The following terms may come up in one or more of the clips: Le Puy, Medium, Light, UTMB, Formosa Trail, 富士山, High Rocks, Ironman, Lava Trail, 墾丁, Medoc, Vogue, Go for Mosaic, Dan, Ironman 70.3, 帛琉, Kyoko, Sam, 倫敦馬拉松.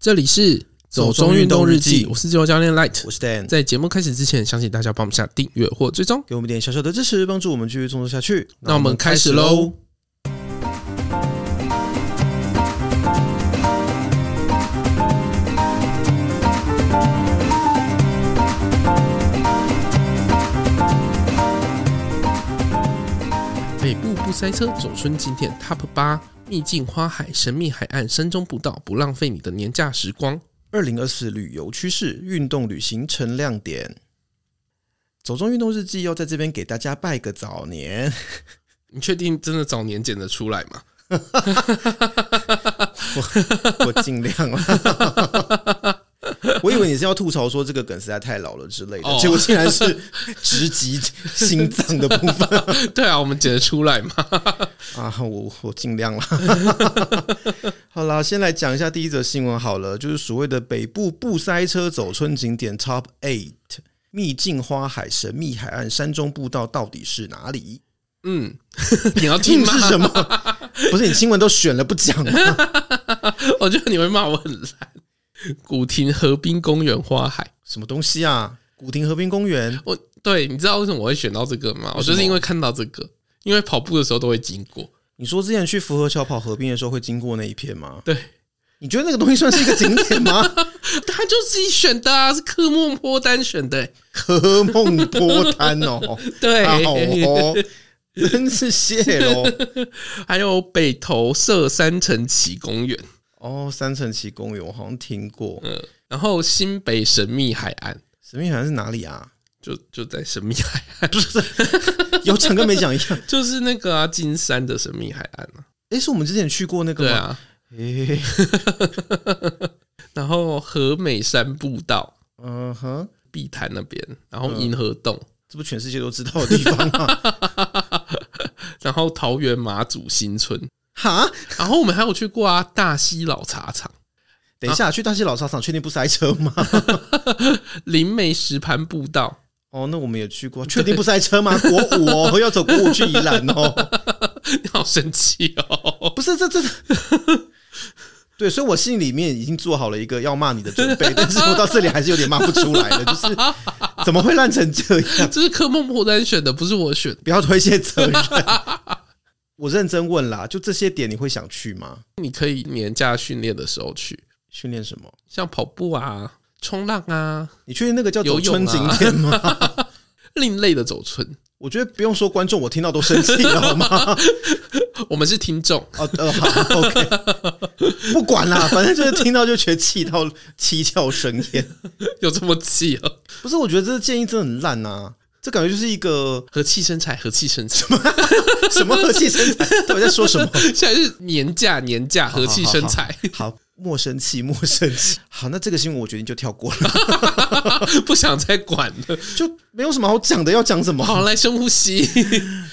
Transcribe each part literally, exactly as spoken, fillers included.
这里是走中运动日记，我是自由教练 Light， 我是 Dan。 在节目开始之前，相信大家帮我们下订阅或追踪，给我们点小小的支持，帮助我们继续创作下去。那我们开始咯。北部不塞车，走春景点 Top 八，秘境花海，神秘海岸，山中步道，不浪费你的年假时光。二零二四旅游趋势，运动旅行成亮点。走中运动日记要在这边给大家拜个早年。你确定真的早年剪得出来吗？我, 我尽量了。我以为你是要吐槽说这个梗实在太老了之类的， oh. 结果竟然是直击心脏的部分。对啊，我们剪得出来吗？啊，我我尽量了。好啦，先来讲一下第一则新闻好了，就是所谓的北部不塞车走春景点 Top 八， 秘境花海，神秘海岸，山中步道到底是哪里？嗯，你要听吗？是什么？不是你新闻都选了不讲吗？我觉得你会骂我很烂。古亭河滨公园花海，什么东西啊？古亭河滨公园，我对，你知道为什么我会选到这个吗？我就是因为看到这个，因为跑步的时候都会经过。你说之前去福和桥跑河滨的时候会经过那一片吗？对，你觉得那个东西算是一个景点吗？他就自己选的啊，是科梦坡丹选的、欸。科梦坡丹哦，对，好哦。真是谢喽。还有北投社三城崎公园。哦，三城崎公园我好像听过。嗯，然后新北神秘海岸，神秘海岸是哪里啊？就就在神秘海岸，不是有讲跟没讲一样，就是那个啊，金山的神秘海岸啊。哎，是我们之前去过那个吗？对啊。然后和美山步道，嗯哼，碧潭那边，然后银河洞，嗯、这不全世界都知道的地方吗？然后桃园马祖新村。哈，然后我们还有去过啊，大溪老茶厂。等一下，啊、去大溪老茶厂确定不塞车吗？林美石盘步道。哦，那我们也去过，确定不塞车吗？国五哦，要走国五去宜兰哦。你好生气哦！不是，这这，对，所以我心里面已经做好了一个要骂你的准备，但是我到这里还是有点骂不出来了，就是怎么会烂成这样？这是科梦破单选的，不是我选的，不要推卸责任。我认真问啦，就这些点你会想去吗？你可以年假训练的时候去。训练什么？像跑步啊，冲浪啊。你确定那个叫走春景点吗？啊、另类的走春。我觉得不用说观众，我听到都生气了好吗？我们是听众。哦哦，好 ，OK。不管啦，反正就是听到就觉得气到七窍生烟。有这么气啊？不是，我觉得这个建议真的很烂啊。这感觉就是一个和气生财，和气生财什么什么和气生财？到底在说什么？现在是年假，年假和气生财。好，莫生气，莫生气。好，那这个新闻我决定就跳过了，不想再管了，就没有什么好讲的。要讲什么？好，来深呼吸。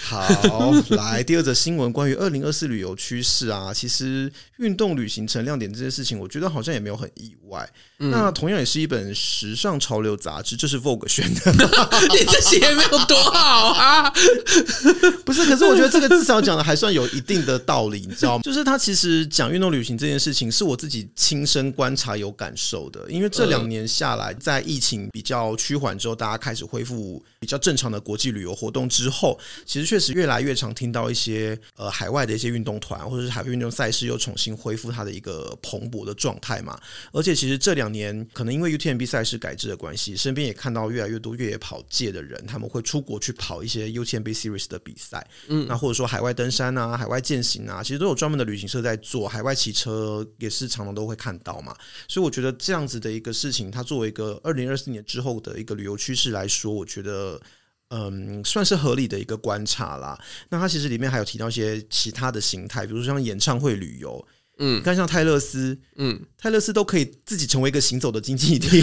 好，来第二则新闻，关于二零二四旅游趋势啊，其实运动旅行成亮点这件事情，我觉得好像也没有很意外。嗯、那同样也是一本时尚潮流杂志，这是 Vogue 选的。你这些也没有多好啊。不是，可是我觉得这个至少讲的还算有一定的道理，你知道吗？就是他其实讲运动旅行这件事情，是我自己亲身观察有感受的。因为这两年下来，在疫情比较趋缓之后，大家开始恢复比较正常的国际旅游活动之后，其实确实越来越常听到一些、呃、海外的一些运动团或者是海外运动赛事又重新恢复它的一个蓬勃的状态嘛。而且其实这两两年可能因为 U T M B 赛事改制的关系，身边也看到越来越多越野跑界的人，他们会出国去跑一些 U T M B Series 的比赛。嗯，那或者说海外登山啊，海外健行啊，其实都有专门的旅行社在做。海外骑车也是常常都会看到嘛，所以我觉得这样子的一个事情，它作为一个二零二四年之后的一个旅游趋势来说，我觉得嗯，算是合理的一个观察啦。那它其实里面还有提到一些其他的形态，比如说像演唱会旅游。嗯，你看像泰勒斯，嗯，泰勒斯都可以自己成为一个行走的经济体。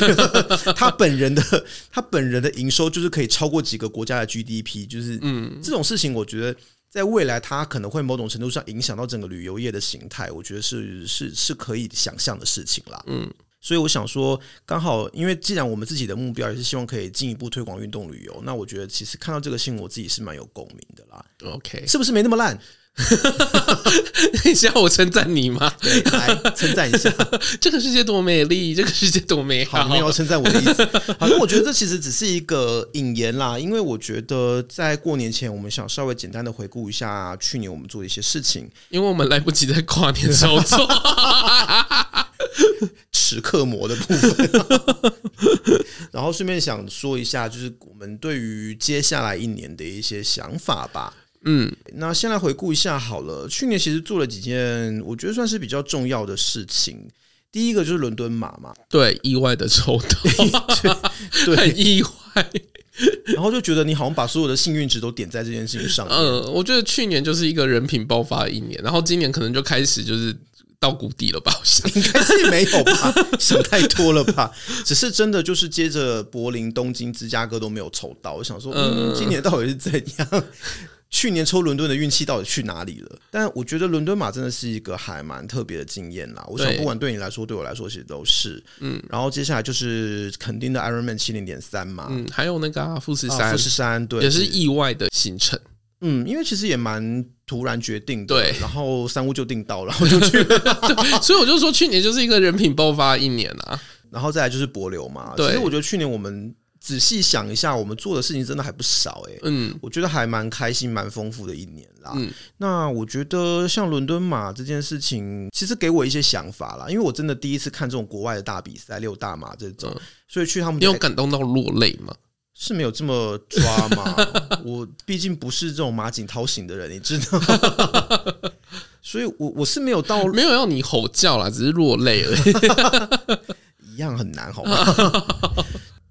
他本人的他本人的营收就是可以超过几个国家的 G D P， 就是嗯，这种事情我觉得在未来他可能会某种程度上影响到整个旅游业的形态，我觉得是是是可以想象的事情啦。嗯，所以我想说刚好因为既然我们自己的目标也是希望可以进一步推广运动旅游，那我觉得其实看到这个新闻我自己是蛮有共鸣的啦。 OK， 是不是没那么烂？你想我称赞你吗？对，来称赞一下这个世界多美丽，这个世界多美好。好，你没有称赞我的意思。好，那我觉得这其实只是一个引言啦，因为我觉得在过年前我们想稍微简单的回顾一下去年我们做的一些事情，因为我们来不及在跨年时候做齿刻磨的部分然后顺便想说一下就是我们对于接下来一年的一些想法吧。嗯，那先来回顾一下好了。去年其实做了几件我觉得算是比较重要的事情。第一个就是伦敦马嘛，对，意外的抽到对，很意外然后就觉得你好像把所有的幸运值都点在这件事情上面。嗯，我觉得去年就是一个人品爆发的一年，然后今年可能就开始就是到谷底了吧？我想应该是没有吧，想太多了吧？只是真的就是接着柏林、东京、芝加哥都没有抽到，我想说，嗯，今年到底是怎样？去年抽伦敦的运气到底去哪里了？但我觉得伦敦马真的是一个还蛮特别的经验啦。我想不管对你来说，对我来说其实都是。嗯，然后接下来就是墾丁的 Ironman 七十点三 嘛，嗯，还有那个、啊、富士山，啊、富士山对，也是意外的行程。嗯，因为其实也蛮突然决定的，对，然后三屋就订到了，然后就去了所以我就说去年就是一个人品爆发一年啊。然后再来就是帛琉嘛，其实我觉得去年我们仔细想一下，我们做的事情真的还不少哎、欸，嗯，我觉得还蛮开心、蛮丰富的一年啦。嗯，那我觉得像伦敦马这件事情，其实给我一些想法啦，因为我真的第一次看这种国外的大比赛，六大马这种，嗯、所以去他们，你有感动到落泪吗？是没有这么抓嘛，我毕竟不是这种马景涛型的人，你知道吗？所以 我, 我是没有到没有要你吼叫啦，只是落泪而已一样很难好吗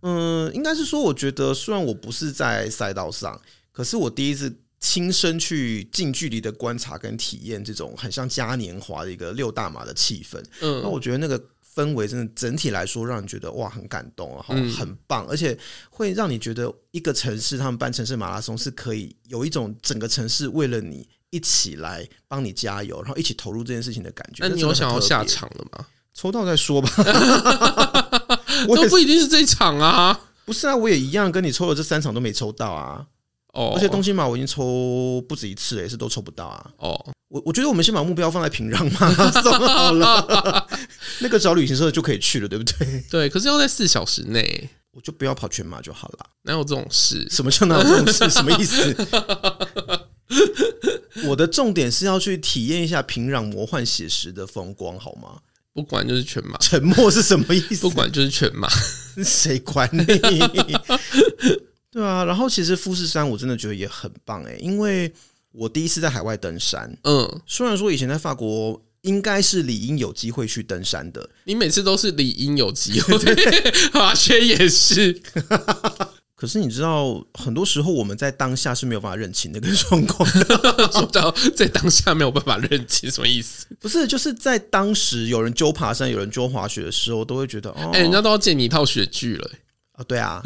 嗯，应该是说我觉得虽然我不是在赛道上，可是我第一次亲身去近距离的观察跟体验这种很像嘉年华的一个六大马的气氛。嗯，那我觉得那个氛围真的整体来说让人觉得哇很感动啊，很棒、嗯、而且会让你觉得一个城市他们办城市马拉松是可以有一种整个城市为了你一起来帮你加油，然后一起投入这件事情的感觉。那你有想要下场了吗？抽到再说吧我都不一定是这一场啊。不是啊，我也一样跟你抽了这三场都没抽到啊。哦，而且东京马我已经抽不止一次了，也是都抽不到啊。哦，我我觉得我们先把目标放在平壤嘛，算好了那个找旅行社就可以去了，对不对？对，可是要在四小时内，我就不要跑全马就好了。哪有这种事？什么叫哪有这种事？什么意思？我的重点是要去体验一下平壤魔幻写实的风光，好吗？不管就是全马。沉默是什么意思？不管就是全马，谁管你？对啊，然后其实富士山我真的觉得也很棒哎、欸，因为我第一次在海外登山。嗯，虽然说以前在法国应该是理应有机会去登山的，你每次都是理应有机会，滑雪也是。可是你知道，很多时候我们在当下是没有办法认清那个状况的，在当下没有办法认清什么意思？不是，就是在当时有人揪爬山、有人揪滑雪的时候，都会觉得哦，哎、欸，人家都要借你一套雪具了、欸。哦、对啊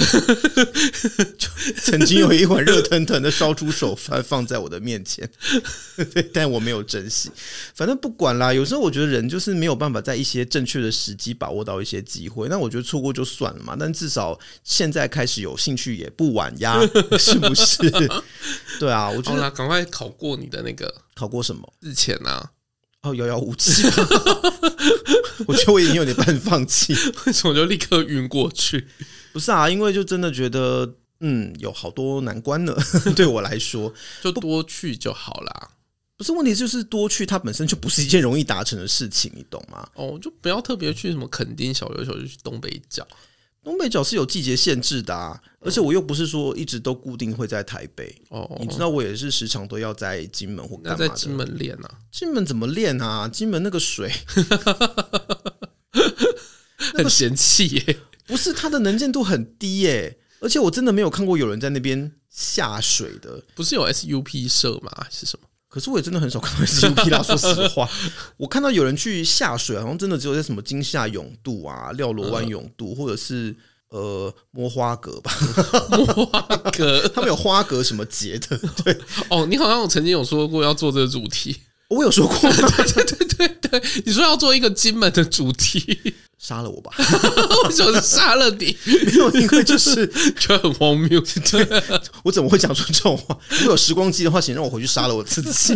曾经有一碗热腾腾的烧猪手饭放在我的面前但我没有珍惜，反正不管啦。有时候我觉得人就是没有办法在一些正确的时机把握到一些机会，那我觉得错过就算了嘛，但至少现在开始有兴趣也不晚呀是不是？对啊，我觉得好啦，赶快考过你的那个。考过什么？之前啊哦，遥遥无期、啊。我觉得我已经有点半放弃为什么就立刻晕过去？不是啊，因为就真的觉得嗯，有好多难关呢对我来说就多去就好啦。不是，问题就是多去它本身就不是一件容易达成的事情，你懂吗？哦，就不要特别去什么墾丁小琉球，就去东北角。东北角是有季节限制的啊，而且我又不是说一直都固定会在台北。哦，你知道我也是时常都要在金门或干嘛的。那在金门练啊？金门怎么练啊？金门那个水很嫌弃耶。不是，它的能见度很低耶、欸，而且我真的没有看过有人在那边下水的。不是有 S U P 社吗？是什么？可是我也真的很少看到 S U P 啦，说实话，我看到有人去下水，好像真的只有在什么金厦泳渡啊、廖罗湾泳渡，嗯、或者是呃摸花蛤吧，摸花蛤，他们有花蛤什么节的？对，哦，你好像曾经有说过要做这个主题。我有说过吗？对对对对，你说要做一个金门的主题杀了我吧为什么是杀了你没有，因为就是就很荒谬，对，我怎么会讲出这种话，如果有时光机的话请让我回去杀了我自己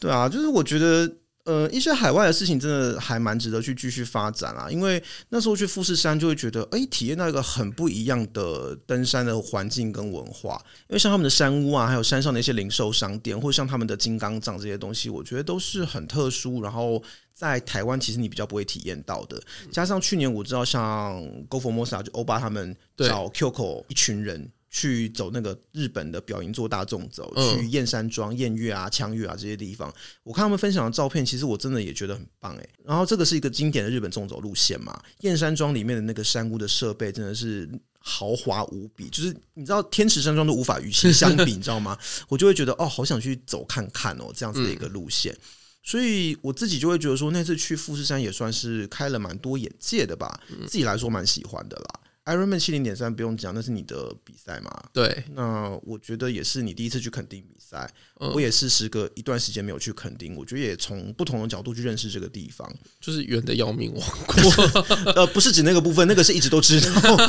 对啊，就是我觉得呃，一些海外的事情真的还蛮值得去继续发展啦，因为那时候去富士山就会觉得，哎，体验到一个很不一样的登山的环境跟文化，因为像他们的山屋啊，还有山上的一些零售商店，或者像他们的金刚杖这些东西，我觉得都是很特殊，然后在台湾其实你比较不会体验到的。加上去年我知道像 Go for Mosaic 就欧巴他们找 Kyoko 一群人去走那个日本的表银座大纵走，去燕山庄、燕岳啊、羌岳啊这些地方，我看他们分享的照片，其实我真的也觉得很棒哎。然后这个是一个经典的日本纵走路线嘛，燕山庄里面的那个山屋的设备真的是豪华无比，就是你知道天池山庄都无法与其相比，你知道吗？我就会觉得哦，好想去走看看哦，这样子的一个路线。嗯，所以我自己就会觉得说，那次去富士山也算是开了蛮多眼界的吧，自己来说蛮喜欢的啦。Ironman 七十点三 不用讲，那是你的比赛嘛，对，那我觉得也是你第一次去墾丁比赛，嗯，我也是时隔一段时间没有去墾丁，我觉得也从不同的角度去认识这个地方，就是远的要命王国呃，不是指那个部分，那个是一直都知道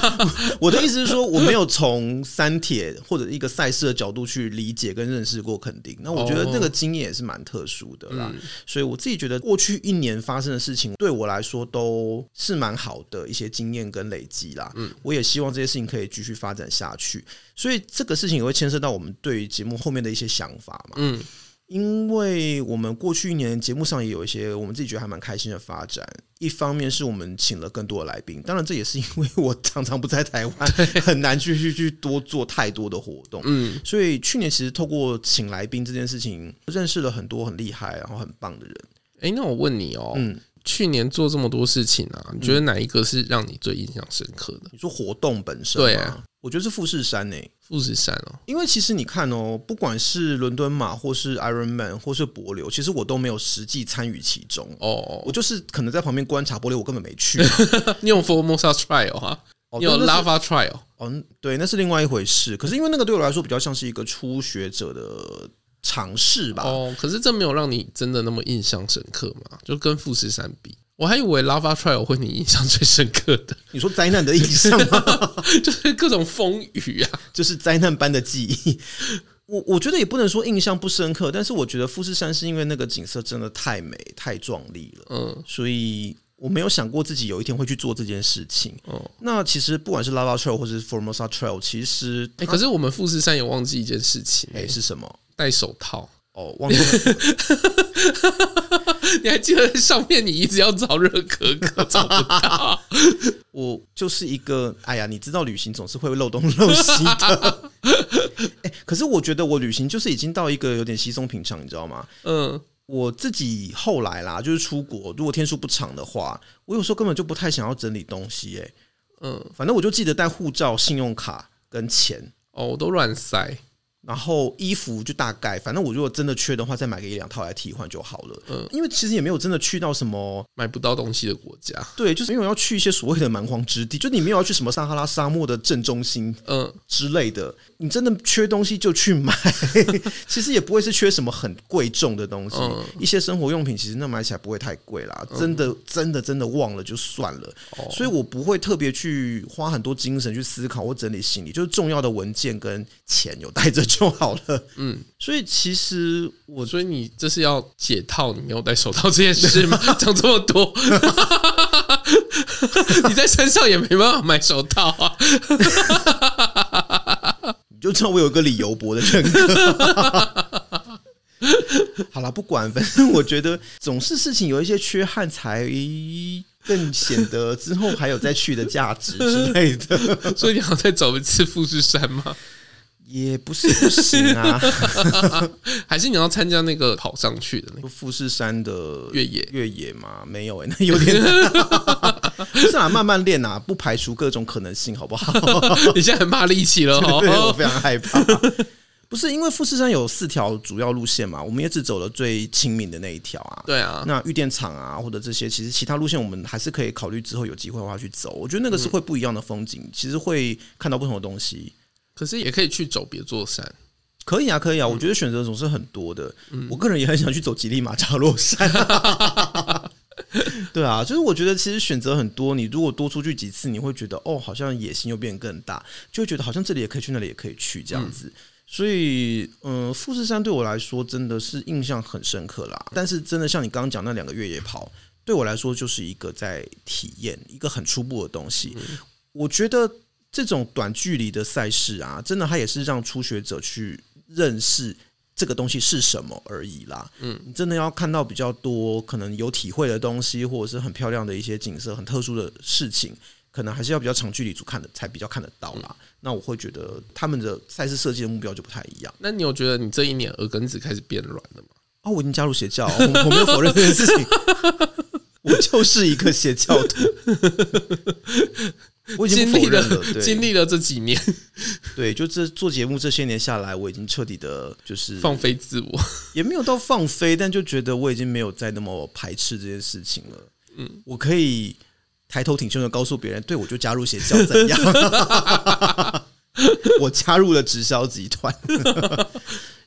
我的意思是说我没有从三铁或者一个赛事的角度去理解跟认识过墾丁，那我觉得那个经验也是蛮特殊的啦，嗯，所以我自己觉得过去一年发生的事情对我来说都是蛮好的一些经验跟累积啦，嗯，我也希望这些事情可以继续发展下去，所以这个事情也会牵涉到我们对于节目后面的一些想法嘛。嗯，因为我们过去一年节目上也有一些我们自己觉得还蛮开心的发展，一方面是我们请了更多的来宾，当然这也是因为我常常不在台湾，很难去去去多做太多的活动，嗯，所以去年其实透过请来宾这件事情认识了很多很厉害然后很棒的人。哎，那我问你哦，嗯，去年做这么多事情啊，你觉得哪一个是让你最印象深刻的？嗯，你说活动本身吗？对啊，我觉得是富士山诶，欸，富士山哦，因为其实你看哦，不管是伦敦马或是 Ironman 或是帛琉，其实我都没有实际参与其中哦，我就是可能在旁边观察，帛琉我根本没去嘛你有 Formosa Trail 啊，哦，你有 Lava Trail 哦，对，那是另外一回事，可是因为那个对我来说比较像是一个初学者的尝试吧，哦，可是这没有让你真的那么印象深刻嘛？就跟富士山比，我还以为 Lava Trail 会你印象最深刻的。你说灾难的印象吗？就是各种风雨啊，就是灾难般的记忆。我我觉得也不能说印象不深刻，但是我觉得富士山是因为那个景色真的太美太壮丽了，嗯，所以我没有想过自己有一天会去做这件事情。哦，那其实不管是 Lava Trail 或是 Formosa Trail， 其实，欸，可是我们富士山有忘记一件事情，欸欸，是什么？戴手套哦，忘了你还记得上面你一直要找热可可找不到我就是一个哎呀你知道旅行总是会漏东漏西的、欸，可是我觉得我旅行就是已经到一个有点稀松平常你知道吗？嗯，我自己后来啦就是出国如果天数不长的话，我有时候根本就不太想要整理东西，欸，嗯，反正我就记得带护照信用卡跟钱哦，我都乱塞，然后衣服就大概反正我如果真的缺的话再买个一两套来替换就好了，嗯，因为其实也没有真的去到什么买不到东西的国家，对，就是因为要去一些所谓的蛮荒之地，就你没有要去什么撒哈拉沙漠的正中心嗯之类的，你真的缺东西就去买其实也不会是缺什么很贵重的东西，嗯，一些生活用品其实那买起来不会太贵啦，真的真的真的忘了就算了，哦，所以我不会特别去花很多精神去思考或整理行李，就是重要的文件跟钱有带着就好了，嗯，所以其实我所以你这是要解套，你没有戴手套这件事吗？讲这么多你在山上也没办法买手套啊你就知道我有一个理由薄的人格好啦，不管，反正我觉得总是事情有一些缺憾才更显得之后还有再去的价值之类的所以你要再走一次富士山吗？也不是不行啊还是你要参加那个跑上去的那个富士山的越野越野嘛？没有，欸，那有点不是啦，慢慢练啊，不排除各种可能性好不好你现在很怕力气了哦对，我非常害怕不是因为富士山有四条主要路线嘛，我们也只走了最亲民的那一条啊，对啊，那御殿场啊或者这些其实其他路线我们还是可以考虑之后有机会的话去走，我觉得那个是会不一样的风景，嗯，其实会看到不同的东西，可是也可以去走别座山，可以啊，可以啊，嗯，我觉得选择总是很多的，嗯，我个人也很想去走吉力马扎洛山对啊，就是我觉得其实选择很多，你如果多出去几次，你会觉得哦，好像野心又变更大，就会觉得好像这里也可以去，那里也可以去这样子。嗯，所以呃，富士山对我来说真的是印象很深刻啦。但是真的像你刚刚讲那两个越野跑，对我来说就是一个在体验一个很初步的东西。嗯，我觉得这种短距离的赛事啊，真的它也是让初学者去认识这个东西是什么而已啦。嗯，你真的要看到比较多可能有体会的东西，或者是很漂亮的一些景色、很特殊的事情，可能还是要比较长距离组看的才比较看得到啦。嗯，那我会觉得他们的赛事设计的目标就不太一样。那你有觉得你这一年耳根子开始变软了吗？哦，我已经加入邪教，我我没有否认这件事情，我就是一个邪教徒。我已经不否认了，经历了，经历了这几年，对，就这做节目这些年下来，我已经彻底的，就是放飞自我，也没有到放飞，但就觉得我已经没有再那么排斥这件事情了。嗯，我可以抬头挺胸的告诉别人，对，我就加入邪教怎样？我加入了直销集团。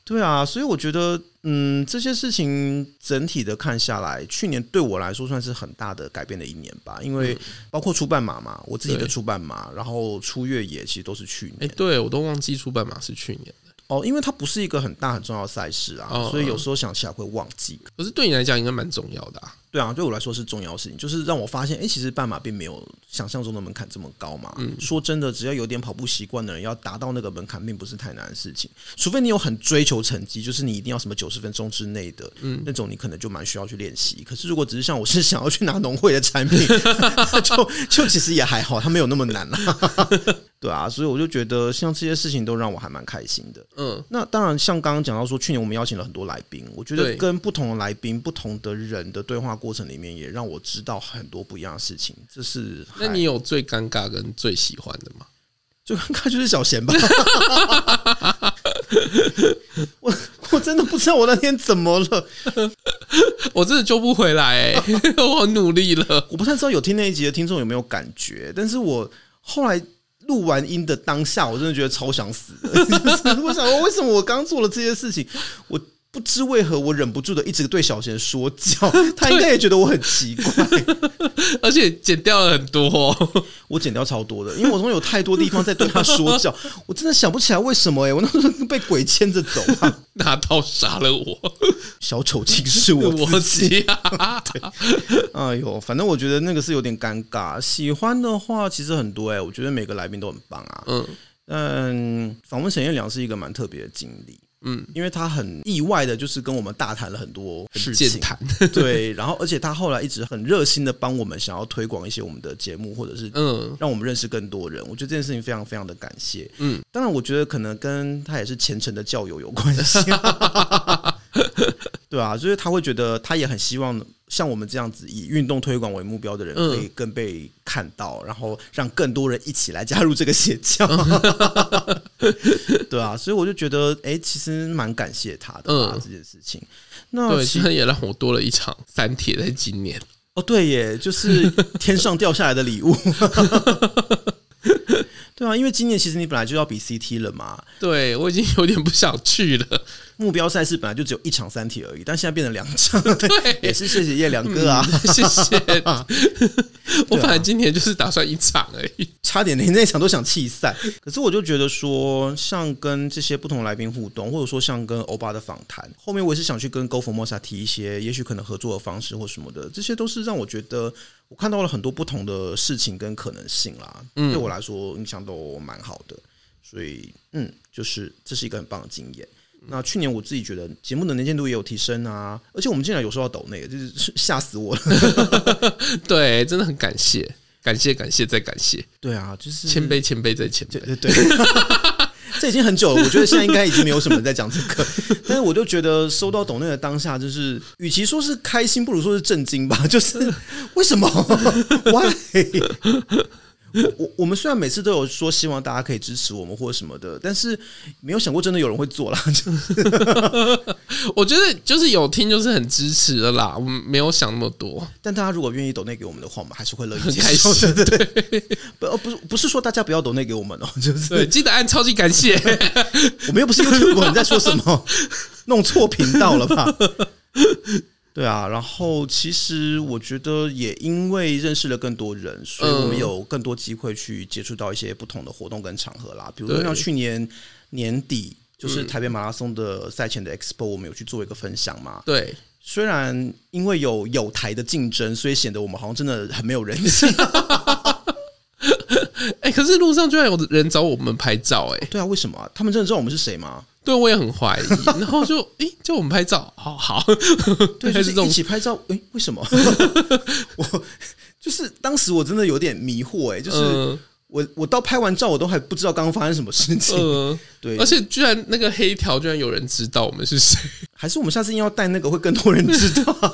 对啊，所以我觉得，嗯，这些事情整体的看下来，去年对我来说算是很大的改变的一年吧。因为包括出半马嘛，我自己的出半马，然后出越野，其实都是去年。哎，对，我都忘记出半马是去年的。哦，因为它不是一个很大很重要的赛事啊，哦，所以有时候想起来会忘记。可是对你来讲应该蛮重要的啊。对啊，对我来说是重要的事情，就是让我发现，哎，其实半马并没有想象中的门槛这么高嘛。嗯，说真的，只要有点跑步习惯的人，要达到那个门槛，并不是太难的事情。除非你有很追求成绩，就是你一定要什么九十分钟之内的，嗯，那种，你可能就蛮需要去练习。可是如果只是像我是想要去拿农会的产品，就就其实也还好，它没有那么难啊。对啊，所以我就觉得像这些事情都让我还蛮开心的。嗯，那当然，像刚刚讲到说，去年我们邀请了很多来宾，我觉得跟不同的来宾、不同的人的对话过程里面，也让我知道很多不一样的事情。这是那你有最尴尬跟最喜欢的吗？最尴尬就是小贤吧。我我真的不知道我那天怎么了，我真的救不回来，欸，我很努力了。我不太知道有听那一集的听众有没有感觉，但是我后来录完音的当下，我真的觉得超想死的。就是我想说，为什么我刚做了这些事情，我不知为何我忍不住的一直对小贤说教，他应该也觉得我很奇怪。而且剪掉了很多，哦，我剪掉超多的，因为我总有太多地方在对他说教，我真的想不起来为什么。哎，欸，我那时候被鬼牵着走啊，拿刀杀了我，小丑竟是我自己。啊，哎呦，反正我觉得那个是有点尴尬。喜欢的话其实很多，哎，欸，我觉得每个来宾都很棒啊。嗯，但访问沈彦良是一个蛮特别的经历。嗯，因为他很意外的，就是跟我们大谈了很多事情，对，然后而且他后来一直很热心的帮我们，想要推广一些我们的节目，或者是让我们认识更多人。我觉得这件事情非常非常的感谢。嗯，当然我觉得可能跟他也是虔诚的教友有关系。对啊，就是他会觉得他也很希望像我们这样子以运动推广为目标的人可以更被看到，嗯，然后让更多人一起来加入这个邪教。对啊，所以我就觉得，欸，其实蛮感谢他的啊，嗯，这件事情。那对，其实也让我多了一场三铁在今年。哦，对耶，就是天上掉下来的礼物。对啊，因为今年其实你本来就要比 C T 了嘛。对，我已经有点不想去了。目标赛事本来就只有一场三体而已，但现在变成两场。对，也是谢谢叶良哥啊，嗯，谢谢。我本来今年就是打算一场而已，差点连那场都想弃赛。可是我就觉得说，像跟这些不同来宾互动，或者说像跟欧巴的访谈，后面我也是想去跟 Go for Mosaic 提一些，也许可能合作的方式或什么的，这些都是让我觉得我看到了很多不同的事情跟可能性啦。嗯，对我来说印象都蛮好的，所以嗯，就是这是一个很棒的经验。那去年我自己觉得节目的能见度也有提升啊，而且我们竟然有收到抖内，就是吓死我了。对，真的很感谢，感谢，感谢，再感谢。对啊，就是谦卑，谦卑，再谦卑。对对对。这已经很久了，我觉得现在应该已经没有什么人在讲这个。但是我就觉得收到抖内的当下，就是与其说是开心，不如说是震惊吧。就是为什么 ？Why？ 我, 我们虽然每次都有说希望大家可以支持我们或什么的，但是没有想过真的有人会做啦。我觉得就是有听就是很支持的啦，我们没有想那么多。但大家如果愿意抖内给我们的话，我们还是会乐意接受。很开心，对对对。不不是不是说大家不要抖内给我们哦，就是对，记得按超级感谢。我们又不是 YouTube， 你在说什么？弄错频道了吧？对啊，然后其实我觉得也因为认识了更多人，所以我们有更多机会去接触到一些不同的活动跟场合啦。比如说像去年年底，就是台北马拉松的赛前的 Expo， 我们有去做一个分享嘛。对。虽然因为有友台的竞争，所以显得我们好像真的很没有人性。哎、欸，可是路上居然有人找我们拍照、欸，哎，对啊，为什么、啊？他们真的知道我们是谁吗？对，我也很怀疑。然后就，哎、欸，叫我们拍照，好好，对，就是一起拍照。哎、欸，为什么？我就是当时我真的有点迷惑、欸，哎，就是。呃我我到拍完照，我都还不知道刚刚发生什么事情。呃、对，而且居然那个黑条居然有人知道我们是谁，还是我们下次要带那个会更多人知道、啊、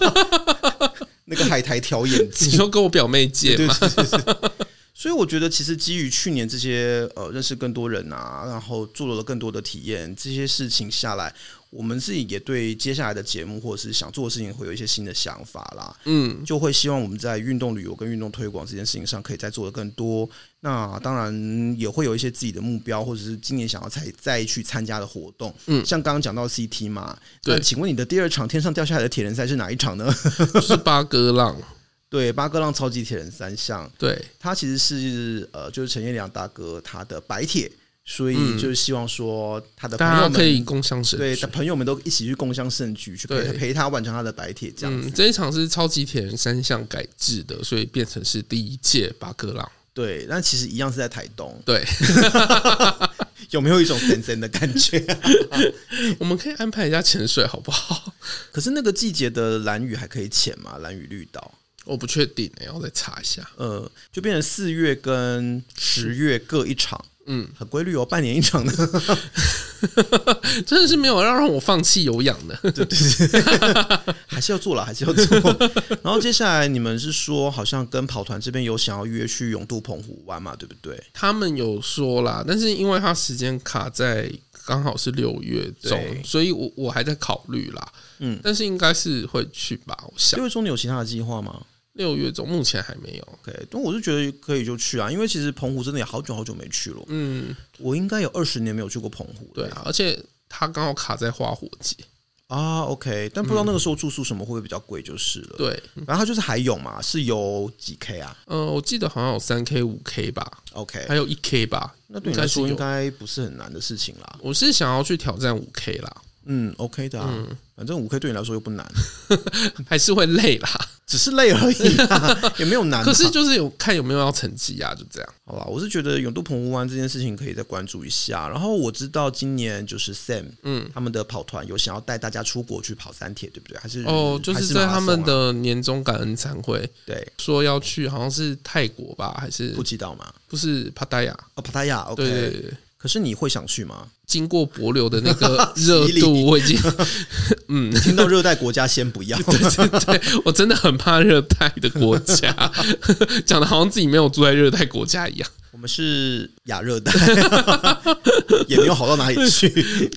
那个海苔条眼镜？你说跟我表妹借吗？对对对对对所以我觉得，其实基于去年这些呃认识更多人啊，然后做了更多的体验，这些事情下来，我们自己也对接下来的节目或者是想做的事情会有一些新的想法啦。嗯，就会希望我们在运动旅游跟运动推广这件事情上可以再做的更多。那当然也会有一些自己的目标，或者是今年想要再再去参加的活动。嗯，像刚刚讲到 C T 嘛，那请问你的第二场天上掉下来的铁人赛是哪一场呢？是八哥浪。对，八哥浪超级铁人三项，对，他其实是呃，就是陈彦良大哥他的白铁，所以就是希望说他的朋友们、嗯、大家可以共襄盛举，对，他朋友们都一起去共襄盛举，去陪 他, 陪他完成他的白铁这样子、嗯。这一场是超级铁人三项改制的，所以变成是第一届八哥浪。对，但其实一样是在台东。对，有没有一种神神的感觉、啊？我们可以安排一下潜水好不好？可是那个季节的兰屿还可以潜吗？兰屿绿岛？我不确定、欸，要再查一下。呃，就变成四月跟十月各一场，嗯，很规律哦，半年一场的，真的是没有要让我放弃有氧的，对对对，还是要做了，还是要做。然后接下来你们是说，好像跟跑团这边有想要约去泳渡澎湖湾嘛，对不对？他们有说啦，但是因为他时间卡在刚好是六月中，所以我我还在考虑啦。嗯，但是应该是会去吧，我想。六月中你有其他的计划吗？六月中目前还没有 ，OK。但我是觉得可以就去啊，因为其实澎湖真的也好久好久没去了。嗯，我应该有二十年没有去过澎湖。对啊，而且它刚好卡在花火节啊 ，OK。但不知道那个时候住宿什么会不会比较贵就是了。对、嗯，然后它就是海泳嘛，是有几 K 啊？呃，我记得好像有三 K、五 K 吧 ，OK， 还有一 K 吧。那对你来说应该不是很难的事情啦。我是想要去挑战五 K 啦。嗯 ，OK 的、啊嗯，反正五 K 对你来说又不难，还是会累啦，只是累而已、啊，也没有难。可是就是有看有没有要成绩啊，就这样。好啦，我是觉得泳渡澎湖湾这件事情可以再关注一下。然后我知道今年就是 Sam， 嗯，他们的跑团有想要带大家出国去跑三铁，对不对？还是哦，就是在他们的年终感恩餐会，对，说要去好像是泰国吧，还是不知道嘛？不是帕塔亚哦，帕塔亚 ，OK， 对对对。可是你会想去吗？经过帛琉的那个热度，我已经嗯，听到热带国家先不要。对对对，我真的很怕热带的国家，讲的好像自己没有住在热带国家一样。我们是亚热带，也没有好到哪里去。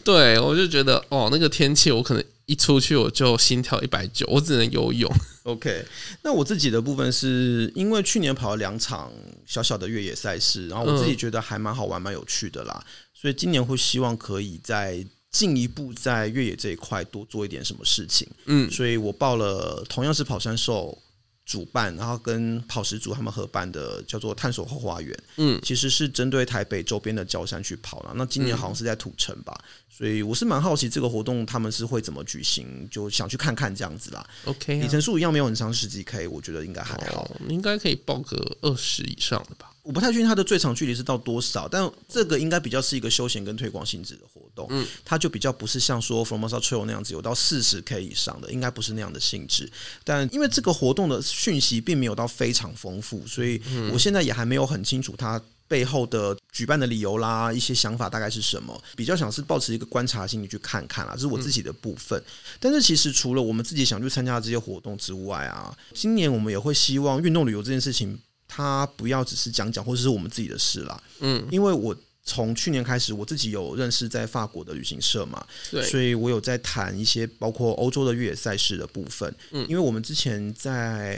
对，我就觉得哦，那个天气我可能一出去我就心跳一百九，我只能游泳。OK， 那我自己的部分是因为去年跑了两场小小的越野赛事，然后我自己觉得还蛮好玩蛮有趣的啦，所以今年会希望可以再进一步在越野这一块多做一点什么事情。嗯，所以我报了同样是跑山兽主办，然后跟跑石组他们合办的叫做探索后花园，嗯，其实是针对台北周边的郊山去跑啦。那今年好像是在土城吧，嗯，所以我是蛮好奇这个活动他们是会怎么举行，就想去看看这样子啦。OK， 里程数一样没有很长，十几 K， 我觉得应该还好，哦，应该可以报个二十以上的吧。我不太确定它的最长距离是到多少，但这个应该比较是一个休闲跟推广性质的活动，嗯，它就比较不是像说 Formosa Trail 那样子有到 四十 K 以上的，应该不是那样的性质。但因为这个活动的讯息并没有到非常丰富，所以我现在也还没有很清楚它背后的举办的理由啦，一些想法大概是什么，比较想是抱持一个观察心理去看看啦，这是我自己的部分，嗯。但是其实除了我们自己想去参加这些活动之外啊，今年我们也会希望运动旅游这件事情他不要只是讲讲，或者是我们自己的事啦。嗯，因为我从去年开始，我自己有认识在法国的旅行社嘛，所以我有在谈一些包括欧洲的越野赛事的部分。嗯，因为我们之前在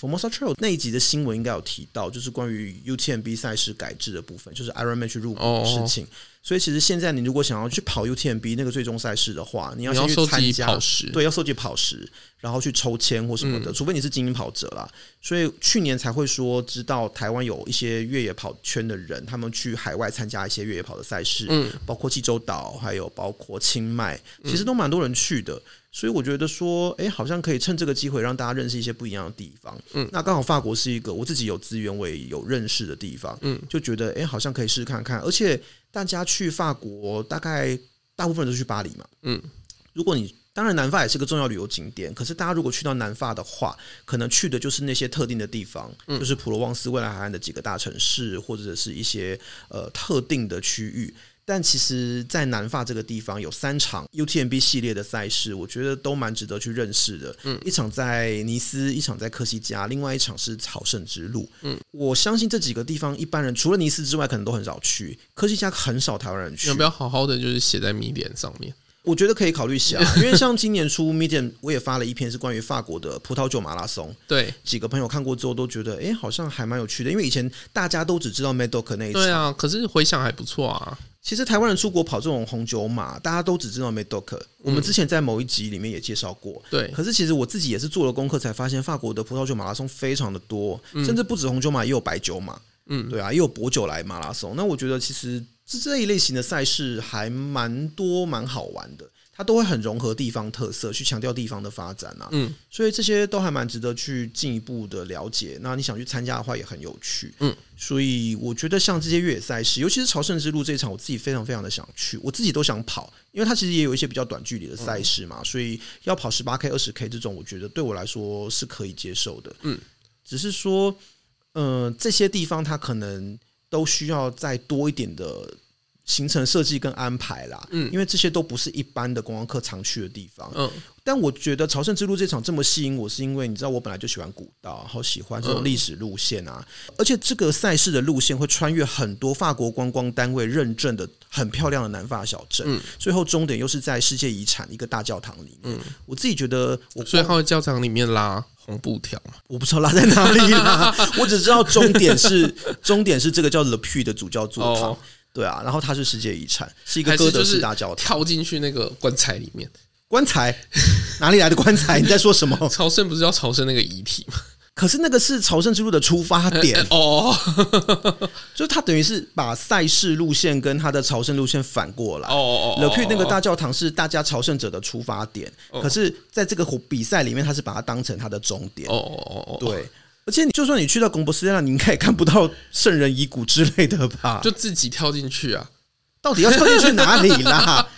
Formosa Trail 那一集的新闻应该有提到，就是关于 U T M B 赛事改制的部分，就是 Ironman 去入股的事情。哦，所以其实现在你如果想要去跑 U T M B 那个最终赛事的话，你要先去参加，跑石，对，要收集跑石，然后去抽签或什么的、嗯、除非你是精英跑者啦。所以去年才会说知道台湾有一些越野跑圈的人，他们去海外参加一些越野跑的赛事、嗯、包括济州岛还有包括清迈，其实都蛮多人去的、嗯、所以我觉得说哎、欸，好像可以趁这个机会让大家认识一些不一样的地方、嗯、那刚好法国是一个我自己有资源我也有认识的地方、嗯、就觉得哎、欸，好像可以试试看看。而且大家去法国大概大部分人都去巴黎嘛，嗯，如果你当然南法也是个重要旅游景点，可是大家如果去到南法的话，可能去的就是那些特定的地方、嗯、就是普罗旺斯、蔚蓝海岸的几个大城市，或者是一些、呃、特定的区域。但其实在南法这个地方有三场 U T M B 系列的赛事，我觉得都蛮值得去认识的、嗯、一场在尼斯，一场在科西嘉，另外一场是朝圣之路、嗯、我相信这几个地方一般人除了尼斯之外可能都很少去，科西嘉很少台湾人去。要不要好好的就是写在米点上面？我觉得可以考虑一下，因为像今年初 Medium 我也发了一篇是关于法国的葡萄酒马拉松，对，几个朋友看过之后都觉得哎、欸，好像还蛮有趣的，因为以前大家都只知道 Medoc 那一场，对啊，可是回想还不错啊。其实台湾人出国跑这种红酒马大家都只知道 Medoc， 我们之前在某一集里面也介绍过、嗯、对。可是其实我自己也是做了功课才发现法国的葡萄酒马拉松非常的多、嗯、甚至不止红酒马也有白酒马，嗯，对啊，也有薄酒来马拉松。那我觉得其实这一类型的赛事还蛮多蛮好玩的，它都会很融合地方特色，去强调地方的发展啊、嗯、所以这些都还蛮值得去进一步的了解，那你想去参加的话也很有趣、嗯、所以我觉得像这些越野赛事，尤其是朝圣之路这一场我自己非常非常的想去，我自己都想跑，因为它其实也有一些比较短距离的赛事嘛、嗯、所以要跑 十八K、二十K 这种我觉得对我来说是可以接受的、嗯、只是说呃、这些地方它可能都需要再多一点的行程设计跟安排啦、嗯、因为这些都不是一般的观光客常去的地方、嗯、但我觉得朝圣之路这场这么吸引我是因为你知道我本来就喜欢古道，好喜欢这种历史路线啊、嗯、而且这个赛事的路线会穿越很多法国观光单位认证的很漂亮的南法小镇、嗯、最后终点又是在世界遗产一个大教堂里面、嗯、我自己觉得我所以它的教堂里面啦红布条我不知道拉在哪里啦我只知道终点是终点是这个叫 Le Puy 的主教座堂、哦、对啊，然后它是世界遗产，是一个哥德式大教堂，跳进去那个棺材里面。棺材哪里来的棺材？你在说什么？朝圣不是要朝圣那个遗体吗？可是那个是朝圣之路的出发点、欸、哦，就它等于是把赛事路线跟它的朝圣路线反过来。哦 Le Puy 那个大教堂是大家朝圣者的出发点，哦、可是在这个比赛里面，它是把它当成它的终点。哦哦哦，对，而且你就算你去到贡博斯拉，你应该也看不到圣人遗骨之类的吧？就自己跳进去啊？到底要跳进去哪里啦？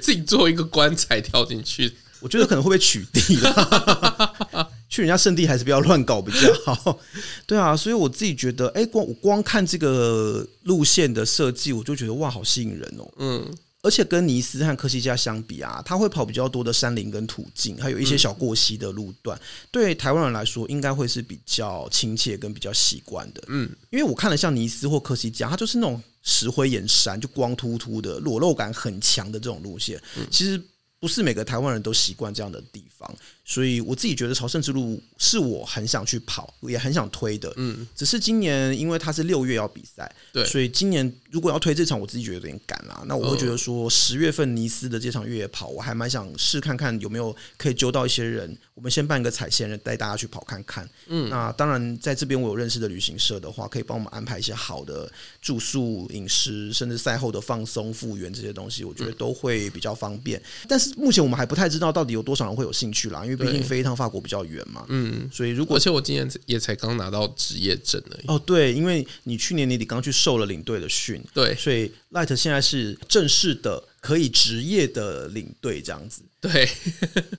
自己做一个棺材跳进去，我觉得可能会被取缔了。去人家圣地还是不要乱搞比较好，对啊，所以我自己觉得，哎、欸，光我光看这个路线的设计，我就觉得哇，好吸引人哦，嗯，而且跟尼斯和科西嘉相比啊，它会跑比较多的山林跟途径，还有一些小过溪的路段，嗯、对台湾人来说应该会是比较亲切跟比较习惯的，嗯，因为我看了像尼斯或科西嘉，它就是那种石灰岩山，就光秃秃的，裸露感很强的这种路线，嗯、其实。不是每个台湾人都习惯这样的地方，所以我自己觉得朝圣之路是我很想去跑也很想推的、嗯、只是今年因为它是六月要比赛，所以今年如果要推这场我自己觉得有点赶啦、啊、那我会觉得说十月份尼斯的这场越野跑我还蛮想试看看有没有可以揪到一些人，我们先办个踩线人带大家去跑看看、嗯、那当然在这边我有认识的旅行社的话可以帮我们安排一些好的住宿饮食甚至赛后的放松复原，这些东西我觉得都会比较方便、嗯、但是目前我们还不太知道到底有多少人会有兴趣啦，因为毕竟飞一趟法国比较远嘛，嗯，所以如果而且我今年也才刚拿到职业证而已。哦，对，因为你去年年底刚去受了领队的训，对，所以 Light 现在是正式的可以职业的领队这样子，对，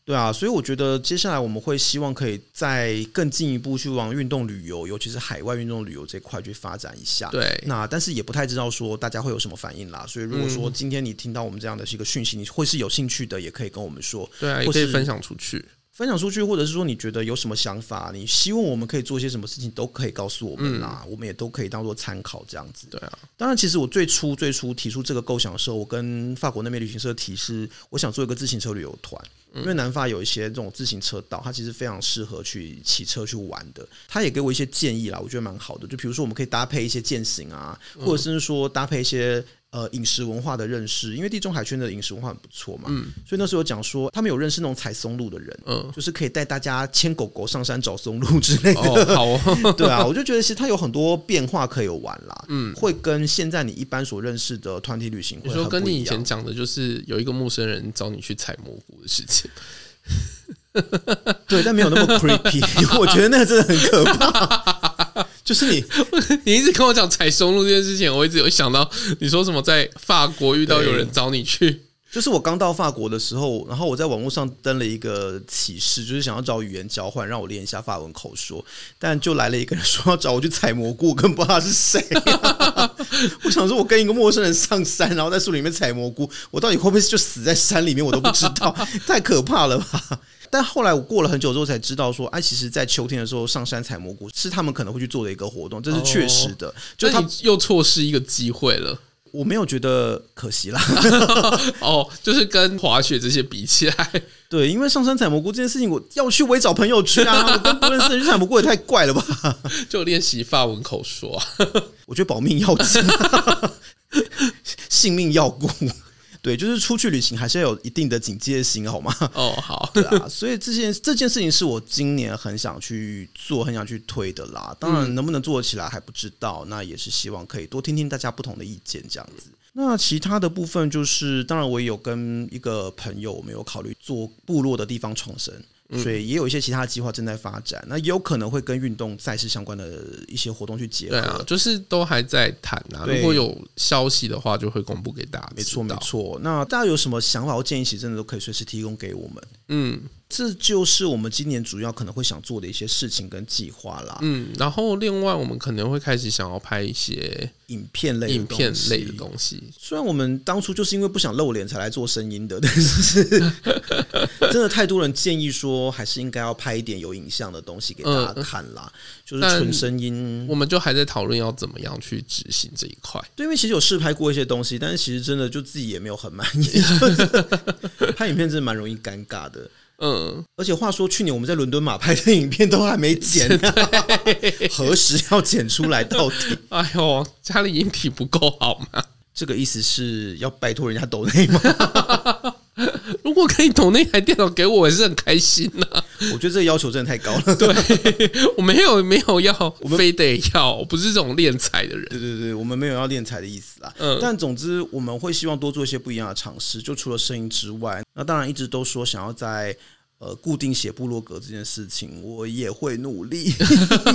对啊，所以我觉得接下来我们会希望可以再更进一步去往运动旅游，尤其是海外运动旅游这块去发展一下。对，那但是也不太知道说大家会有什么反应啦。所以如果说今天你听到我们这样的一个讯息，你会是有兴趣的，也可以跟我们说，对啊，也可以分享出去，分享出去，或者是说你觉得有什么想法，你希望我们可以做些什么事情，都可以告诉我们啦、嗯。我们也都可以当做参考这样子。对啊，当然，其实我最初最初提出这个构想的时候，我跟法国那边旅行社提示，我想做一个自行车旅游团。因为南法有一些这种自行车道，它其实非常适合去骑车去玩的。他也给我一些建议啦，我觉得蛮好的。就比如说，我们可以搭配一些健行啊，或者甚至说搭配一些呃饮食文化的认识，因为地中海圈的饮食文化很不错嘛，嗯，所以那时候有讲说他们有认识那种采松露的人，嗯，就是可以带大家牵狗狗上山找松露之类的，哦，好哦对啊，我就觉得其实它有很多变化可以玩啦，嗯，会跟现在你一般所认识的团体旅行会很不一样。你说跟你以前讲的就是有一个陌生人找你去采蘑菇的事情对，但没有那么 creepy 我觉得那个真的很可怕就是你你一直跟我讲采松露这件事情，我一直有想到你说什么在法国遇到有人找你去，就是我刚到法国的时候，然后我在网络上登了一个启事，就是想要找语言交换让我练一下法文口说，但就来了一个人说要找我去采蘑菇，更不知道他是谁，啊，我想说我跟一个陌生人上山然后在树里面采蘑菇，我到底会不会就死在山里面我都不知道太可怕了吧。但后来我过了很久之后才知道说，哎，啊，其实在秋天的时候上山采蘑菇是他们可能会去做的一个活动，这是确实的，哦，就他又错失一个机会了。我没有觉得可惜啦哦，就是跟滑雪这些比起来，对，因为上山采蘑菇这件事情我要去我也找朋友去啊我跟不认识人去采蘑菇也太怪了吧就练习法文口说，啊，我觉得保命要紧性命要顾，对，就是出去旅行还是要有一定的警戒心，好吗？哦，好，对啊，所以这件这件事情是我今年很想去做、很想去推的啦。当然，能不能做起来还不知道，那也是希望可以多听听大家不同的意见，这样子。那其他的部分就是，当然我也有跟一个朋友，我们有考虑做部落的地方创生。所以也有一些其他计划正在发展，那也有可能会跟运动赛事相关的一些活动去结合。对啊，就是都还在谈啊，如果有消息的话就会公布给大家知道。没错没错，那大家有什么想法或建议其实真的都可以随时提供给我们。嗯，这就是我们今年主要可能会想做的一些事情跟计划啦。嗯，然后另外我们可能会开始想要拍一些影片类的东西。影片类的东西，虽然我们当初就是因为不想露脸才来做声音的，但是真的太多人建议说还是应该要拍一点有影像的东西给大家看啦，嗯，就是纯声音。我们就还在讨论要怎么样去执行这一块。对，因为其实有试拍过一些东西，但是其实真的就自己也没有很满意拍影片真的蛮容易尴尬的。嗯，而且话说去年我们在伦敦马拍的影片都还没剪，啊，何时要剪出来到底哎呦，家里音体不够好吗？这个意思是要拜托人家抖内吗如果可以抖内台电脑给我也是很开心啊，我觉得这个要求真的太高了对，我没有没有要非得要，我不是这种练财的人。对对对，我们没有要练财的意思啦，嗯，但总之我们会希望多做一些不一样的尝试，就除了声音之外，那当然一直都说想要在呃，固定写部落格这件事情我也会努力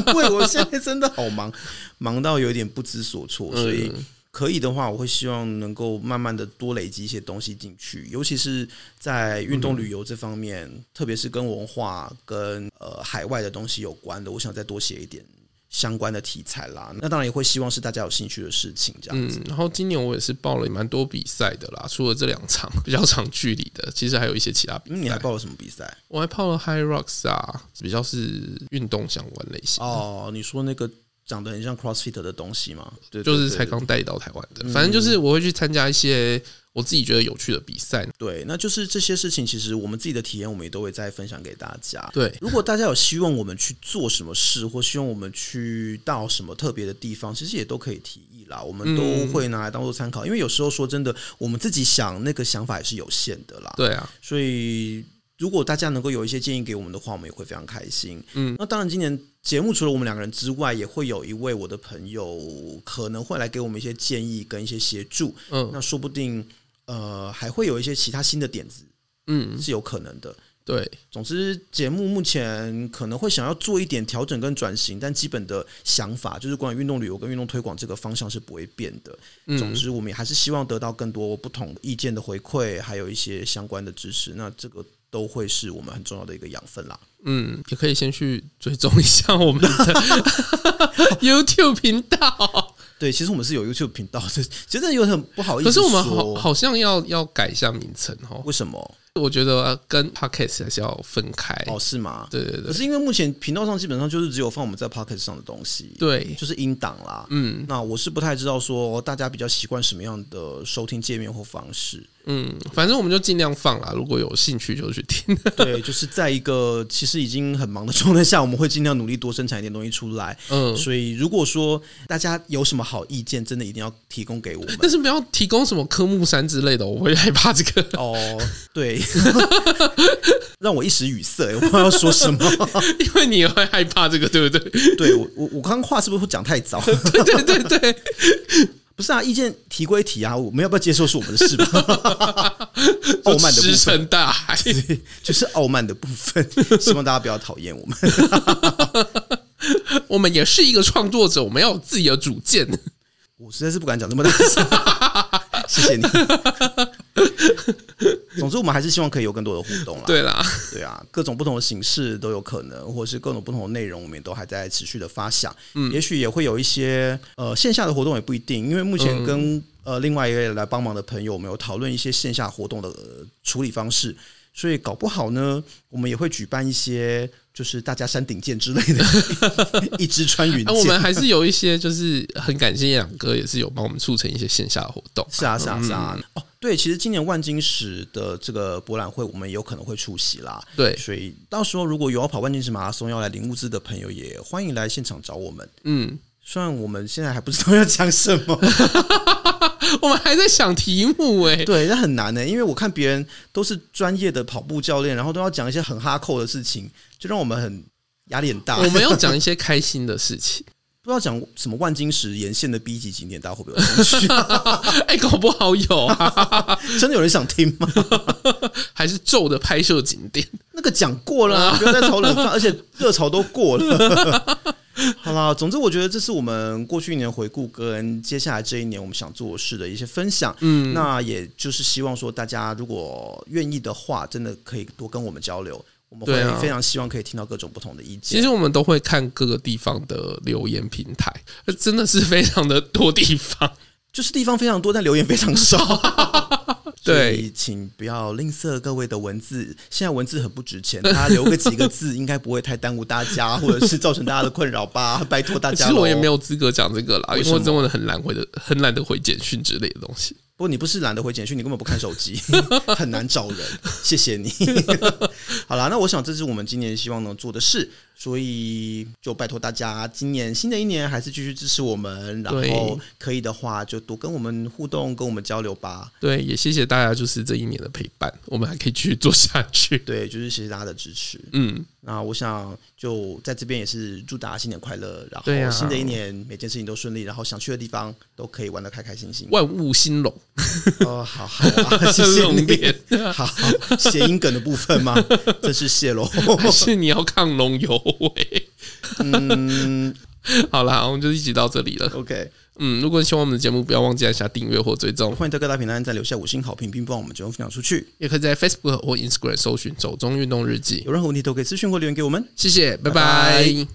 因为我现在真的好忙忙到有点不知所措，所以可以的话我会希望能够慢慢的多累积一些东西进去，尤其是在运动旅游这方面，嗯，特别是跟文化跟、呃、海外的东西有关的，我想再多写一点相关的题材啦，那当然也会希望是大家有兴趣的事情这样子，嗯，然后今年我也是报了蛮多比赛的啦，除了这两场比较长距离的，其实还有一些其他比赛，嗯，你还报了什么比赛？我还报了 High Rocks 啊，比较是运动相关类型。哦，你说那个长得很像 CrossFit 的东西嘛？对，就是才刚带到台湾的，嗯，反正就是我会去参加一些我自己觉得有趣的比赛。对，那就是这些事情其实我们自己的体验我们也都会再分享给大家。对，如果大家有希望我们去做什么事或希望我们去到什么特别的地方，其实也都可以提议啦，我们都会拿来当做参考，嗯，因为有时候说真的我们自己想那个想法也是有限的啦。对啊，所以如果大家能够有一些建议给我们的话我们也会非常开心。嗯，那当然今年节目除了我们两个人之外也会有一位我的朋友可能会来给我们一些建议跟一些协助，嗯，那说不定呃，还会有一些其他新的点子，嗯，是有可能的。对，总之节目目前可能会想要做一点调整跟转型，但基本的想法就是关于运动旅游跟运动推广这个方向是不会变的，嗯，总之我们也还是希望得到更多不同意见的回馈还有一些相关的支持，那这个都会是我们很重要的一个养分啦。嗯，也可以先去追踪一下我们的YouTube 频道。对，其实我们是有 YouTube 频道的，其实有很不好意思说，可是我们 好, 好像 要, 要改一下名称哦。为什么？我觉得跟 Podcast 还是要分开。哦，是吗？对对对。可是因为目前频道上基本上就是只有放我们在 Podcast 上的东西，对，就是音档啦。嗯，那我是不太知道说大家比较习惯什么样的收听界面或方式。嗯，反正我们就尽量放啦，如果有兴趣就去听。对，就是在一个其实已经很忙的状态下，我们会尽量努力多生产一点东西出来。嗯，所以如果说大家有什么好意见，真的一定要提供给我们。但是不要提供什么科目三之类的，我会害怕这个。哦，对，让我一时语塞、欸，我不知道要说什么，因为你也会害怕这个，对不对？对，我我我刚刚话是不是会讲太早？对对对对。不是啊，意见提归提啊，我们要不要接受是我们的事吧？傲慢的部分，石沉大海，就是傲慢的部分。希望大家不要讨厌我们。我们也是一个创作者，我们要有自己的主见。我实在是不敢讲这么大声，谢谢你。总之，我们还是希望可以有更多的互动啦。对啦，对啊，各种不同的形式都有可能，或是各种不同的内容，我们也都还在持续的发想。嗯，也许也会有一些呃线下的活动，也不一定，因为目前跟、嗯、呃另外一位来帮忙的朋友，我们有讨论一些线下活动的、呃、处理方式，所以搞不好呢，我们也会举办一些。就是大家山顶见之类的，一支穿云箭、啊。我们还是有一些，就是很感谢两哥，也是有帮我们促成一些线下的活动、啊。是啊，是啊，是啊、嗯哦。对，其实今年万金石的这个博览会，我们有可能会出席啦。对，所以到时候如果有要跑万金石马拉松要来领物资的朋友，也欢迎来现场找我们。嗯，虽然我们现在还不知道要讲什么，我们还在想题目哎、欸。对，那很难呢、欸，因为我看别人都是专业的跑步教练，然后都要讲一些很哈扣的事情。就让我们很压力很大。我们要讲一些开心的事情，不知道讲什么万金石沿线的 B 级景点，大家会不会有兴趣？哎、欸，搞不好有、啊，真的有人想听吗？还是咒的拍摄景点？那个讲过了、啊，不要再炒冷饭，而且热潮都过了。好啦，总之我觉得这是我们过去一年回顾跟接下来这一年我们想做事的一些分享。嗯，那也就是希望说大家如果愿意的话，真的可以多跟我们交流。我们会非常希望可以听到各种不同的意见。啊、其实我们都会看各个地方的留言平台，真的是非常的多地方，就是地方非常多，但留言非常少。对，所以请不要吝啬各位的文字，现在文字很不值钱，大家留个几个字应该不会太耽误大家，或者是造成大家的困扰吧，拜托大家。其实我也没有资格讲这个啦，因为我真的很懒回的，很懒得回简讯之类的东西。不过你不是懒得回简讯，你根本不看手机，很难找人。谢谢你。好啦，那我想这是我们今年希望能做的事，所以就拜托大家，今年新的一年还是继续支持我们，然后可以的话就多跟我们互动，跟我们交流吧。对，也谢谢大家，就是这一年的陪伴，我们还可以继续做下去。对，就是谢谢大家的支持。嗯，那我想就在这边也是祝大家新年快乐，然后新的一年每件事情都顺利，然后想去的地方都可以玩得开开心心，万物兴隆。哦，好好啊，谢谢你。好，谐音梗的部分吗？真是谢喽。还是你要抗龙游回？嗯，好啦，我们就一起到这里了。OK， 嗯，如果你喜欢我们的节目，不要忘记按下订阅或追踪。欢迎在各大平台按赞留下五星好评，并帮我们节目分享出去。也可以在 Facebook 或 Instagram 搜寻“走中运动日记”。有任何问题都可以私讯或留言给我们。谢谢，拜拜。拜拜。